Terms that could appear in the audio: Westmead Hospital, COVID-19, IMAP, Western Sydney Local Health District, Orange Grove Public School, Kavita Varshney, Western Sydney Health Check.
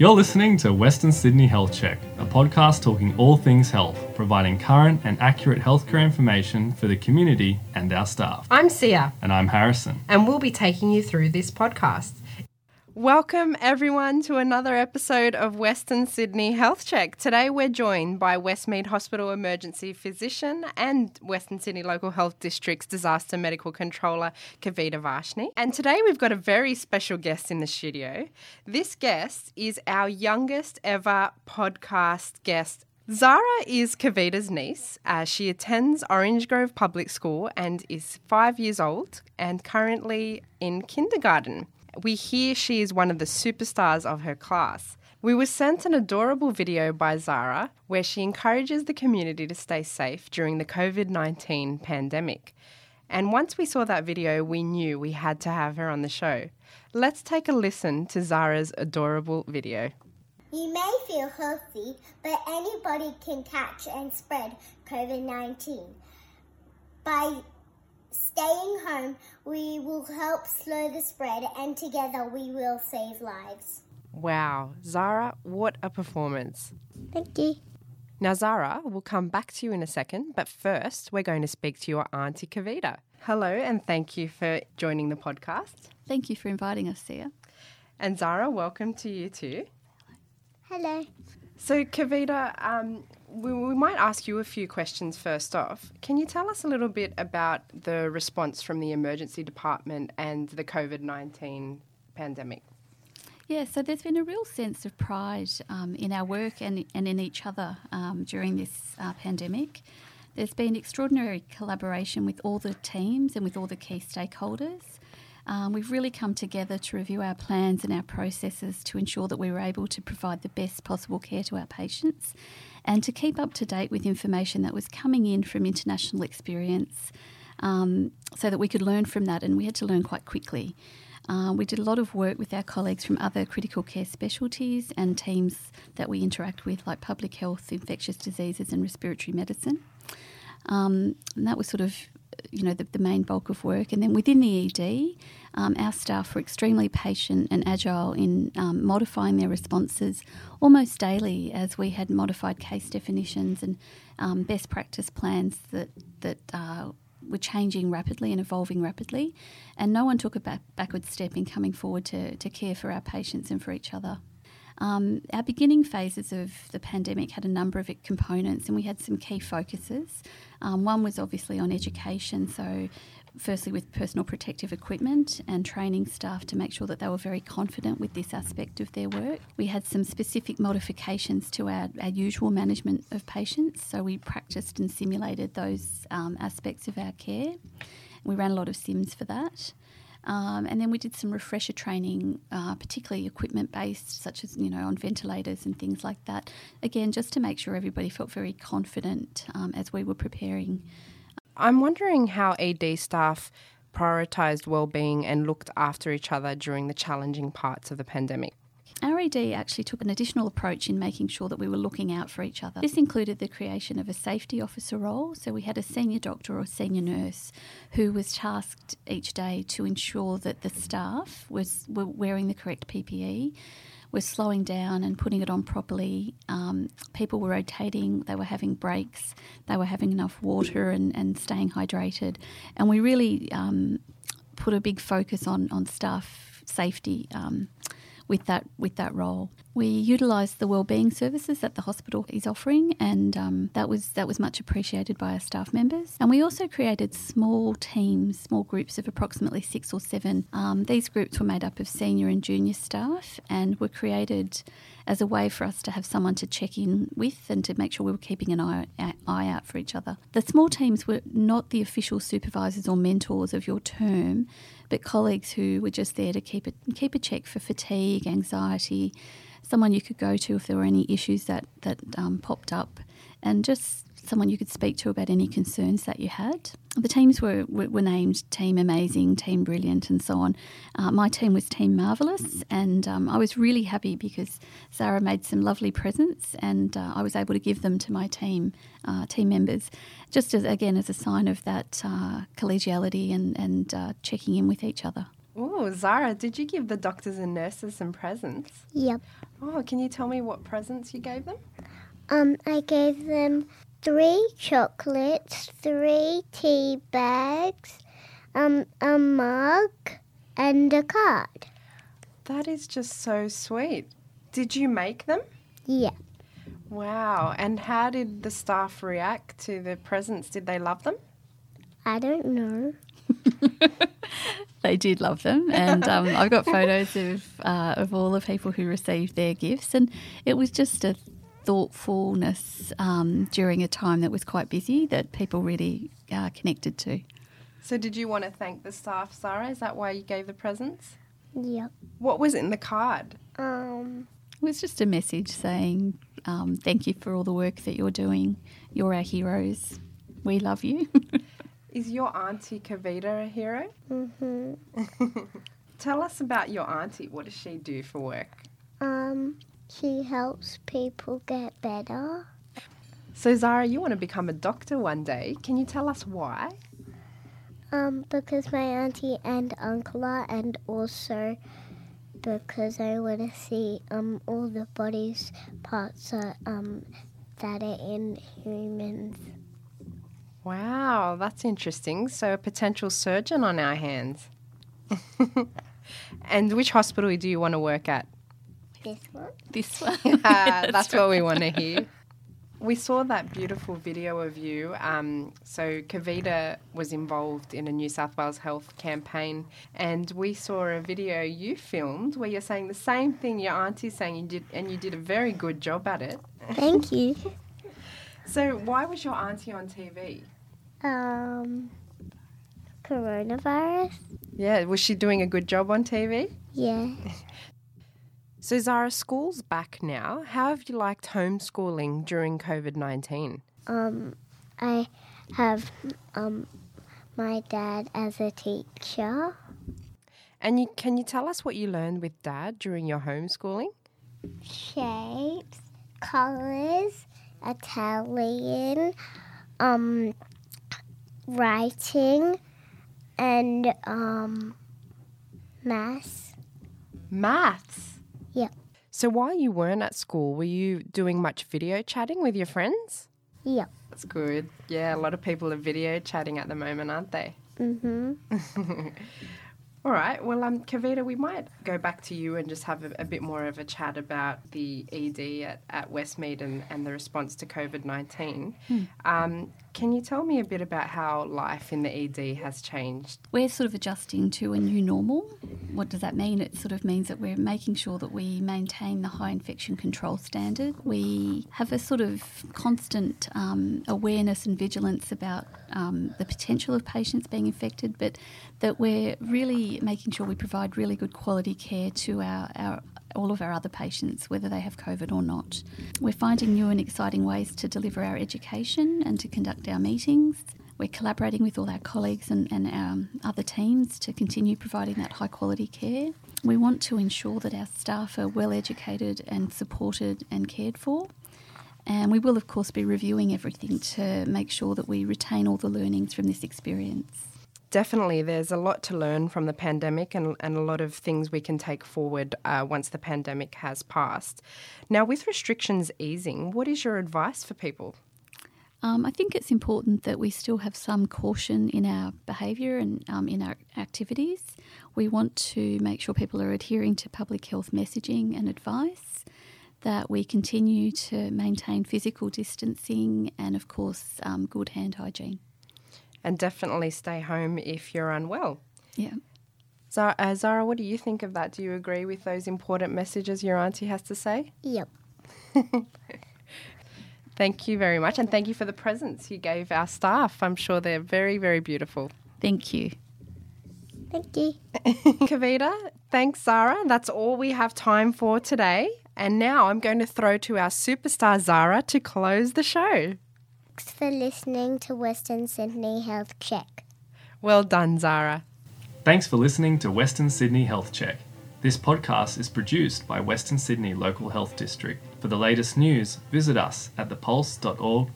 You're listening to Western Sydney Health Check, a podcast talking all things health, providing current and accurate healthcare information for the community and our staff. I'm Sia. And I'm Harrison. And we'll be taking you through this podcast. Welcome everyone to another episode of Western Sydney Health Check. Today we're joined by Westmead Hospital emergency physician and Western Sydney Local Health District's disaster medical controller, Kavita Varshney. And today we've got a very special guest in the studio. This guest is our youngest ever podcast guest. Zara is Kavita's niece. She attends Orange Grove Public School and is 5 years old and currently in kindergarten. We hear she is one of the superstars of her class. We were sent an adorable video by Zara where she encourages the community to stay safe during the COVID-19 pandemic. And once we saw that video, we knew we had to have her on the show. Let's take a listen to Zara's adorable video. You may feel healthy, but anybody can catch and spread COVID-19. By staying home, we will help slow the spread, and together we will save lives. Wow, Zara, what a performance. Thank you. Now, Zara, we'll come back to you in a second, but first we're going to speak to your auntie Kavita. Hello, and thank you for joining the podcast. Thank you for inviting us, Sia. And Zara, welcome to you too. Hello. So, Kavita, we might ask you a few questions first off. Can you tell us a little bit about the response from the emergency department and the COVID-19 pandemic? Yeah, so there's been a real sense of pride in our work and in each other during this pandemic. There's been extraordinary collaboration with all the teams and with all the key stakeholders. We've really come together to review our plans and our processes to ensure that we were able to provide the best possible care to our patients and to keep up to date with information that was coming in from international experience so that we could learn from that, and we had to learn quite quickly. We did a lot of work with our colleagues from other critical care specialties and teams that we interact with, like public health, infectious diseases and respiratory medicine. And that was sort of, you know, the main bulk of work. And then within the ED, our staff were extremely patient and agile in modifying their responses almost daily as we had modified case definitions and best practice plans that were changing rapidly and evolving rapidly. And no one took a backward step in coming forward to care for our patients and for each other. Our beginning phases of the pandemic had a number of components, and we had some key focuses. One was obviously on education, so firstly with personal protective equipment and training staff to make sure that they were very confident with this aspect of their work. We had some specific modifications to our usual management of patients, so we practised and simulated those aspects of our care. We ran a lot of sims for that. And then we did some refresher training, particularly equipment-based, such as, you know, on ventilators and things like that. Again, just to make sure everybody felt very confident as we were preparing. I'm wondering how ED staff prioritised wellbeing and looked after each other during the challenging parts of the pandemic. Our ED actually took an additional approach in making sure that we were looking out for each other. This included the creation of a safety officer role, so we had a senior doctor or senior nurse who was tasked each day to ensure that the staff were wearing the correct PPE, were slowing down and putting it on properly. People were rotating, they were having breaks, they were having enough water and staying hydrated. And we really put a big focus on staff safety with that role. We utilised the wellbeing services that the hospital is offering, and that was much appreciated by our staff members. And we also created small teams, small groups of approximately 6 or 7. These groups were made up of senior and junior staff and were created as a way for us to have someone to check in with and to make sure we were keeping an eye out for each other. The small teams were not the official supervisors or mentors of your term, but colleagues who were just there to keep a check for fatigue, anxiety, someone you could go to if there were any issues that popped up, and just someone you could speak to about any concerns that you had. The teams were named Team Amazing, Team Brilliant and so on. My team was Team Marvellous, and I was really happy because Zara made some lovely presents, and I was able to give them to my team members, just as a sign of that collegiality and checking in with each other. Oh, Zara, did you give the doctors and nurses some presents? Yep. Oh, can you tell me what presents you gave them? I gave them 3 chocolates, 3 tea bags, a mug, and a card. That is just so sweet. Did you make them? Yeah. Wow. And how did the staff react to the presents? Did they love them? I don't know. They did love them, and I've got photos of all the people who received their gifts, and it was just a thoughtfulness during a time that was quite busy that people really connected to. So did you want to thank the staff, Sarah? Is that why you gave the presents? Yep. What was in the card? It was just a message saying thank you for all the work that you're doing. You're our heroes. We love you. Is your auntie Kavita a hero? Mm-hmm. Tell us about your auntie. What does she do for work? She helps people get better. So, Zara, you want to become a doctor one day. Can you tell us why? Because my auntie and uncle are, and also because I want to see all the body's parts that are in humans. Wow, that's interesting. So a potential surgeon on our hands. And which hospital do you want to work at? This one. This one. That's what we want to hear. We saw that beautiful video of you. So Kavita was involved in a New South Wales health campaign, and we saw a video you filmed where you're saying the same thing your auntie's saying, and you did a very good job at it. Thank you. So why was your auntie on TV? Coronavirus. Yeah, was she doing a good job on TV? Yeah. So Zara, school's back now. How have you liked homeschooling during COVID-19? I have my dad as a teacher. And can you tell us what you learned with Dad during your homeschooling? Shapes, colours, Italian, writing, and maths. Maths? Yep. So while you weren't at school, were you doing much video chatting with your friends? Yep. That's good. Yeah, a lot of people are video chatting at the moment, aren't they? Mm-hmm. All right. Well, Kavita, we might go back to you and just have a bit more of a chat about the ED at Westmead and the response to COVID-19. Can you tell me a bit about how life in the ED has changed? We're sort of adjusting to a new normal. What does that mean? It sort of means that we're making sure that we maintain the high infection control standard. We have a sort of constant awareness and vigilance about the potential of patients being infected, but that we're really making sure we provide really good quality care to all of our other patients, whether they have COVID or not. We're finding new and exciting ways to deliver our education and to conduct our meetings. We're collaborating with all our colleagues and our other teams to continue providing that high quality care. We want to ensure that our staff are well educated and supported and cared for. And we will, of course, be reviewing everything to make sure that we retain all the learnings from this experience. Definitely, there's a lot to learn from the pandemic and a lot of things we can take forward once the pandemic has passed. Now, with restrictions easing, what is your advice for people? I think it's important that we still have some caution in our behaviour and in our activities. We want to make sure people are adhering to public health messaging and advice, that we continue to maintain physical distancing and, of course, good hand hygiene. And definitely stay home if you're unwell. Yeah. So, Zara, what do you think of that? Do you agree with those important messages your auntie has to say? Yep. Thank you very much, and thank you for the presents you gave our staff. I'm sure they're very, very beautiful. Thank you. Thank you. Kavita, thanks, Zara. That's all we have time for today. And now I'm going to throw to our superstar, Zara, to close the show. Thanks for listening to Western Sydney Health Check. Well done, Zara. Thanks for listening to Western Sydney Health Check. This podcast is produced by Western Sydney Local Health District. For the latest news, visit us at thepulse.org.au.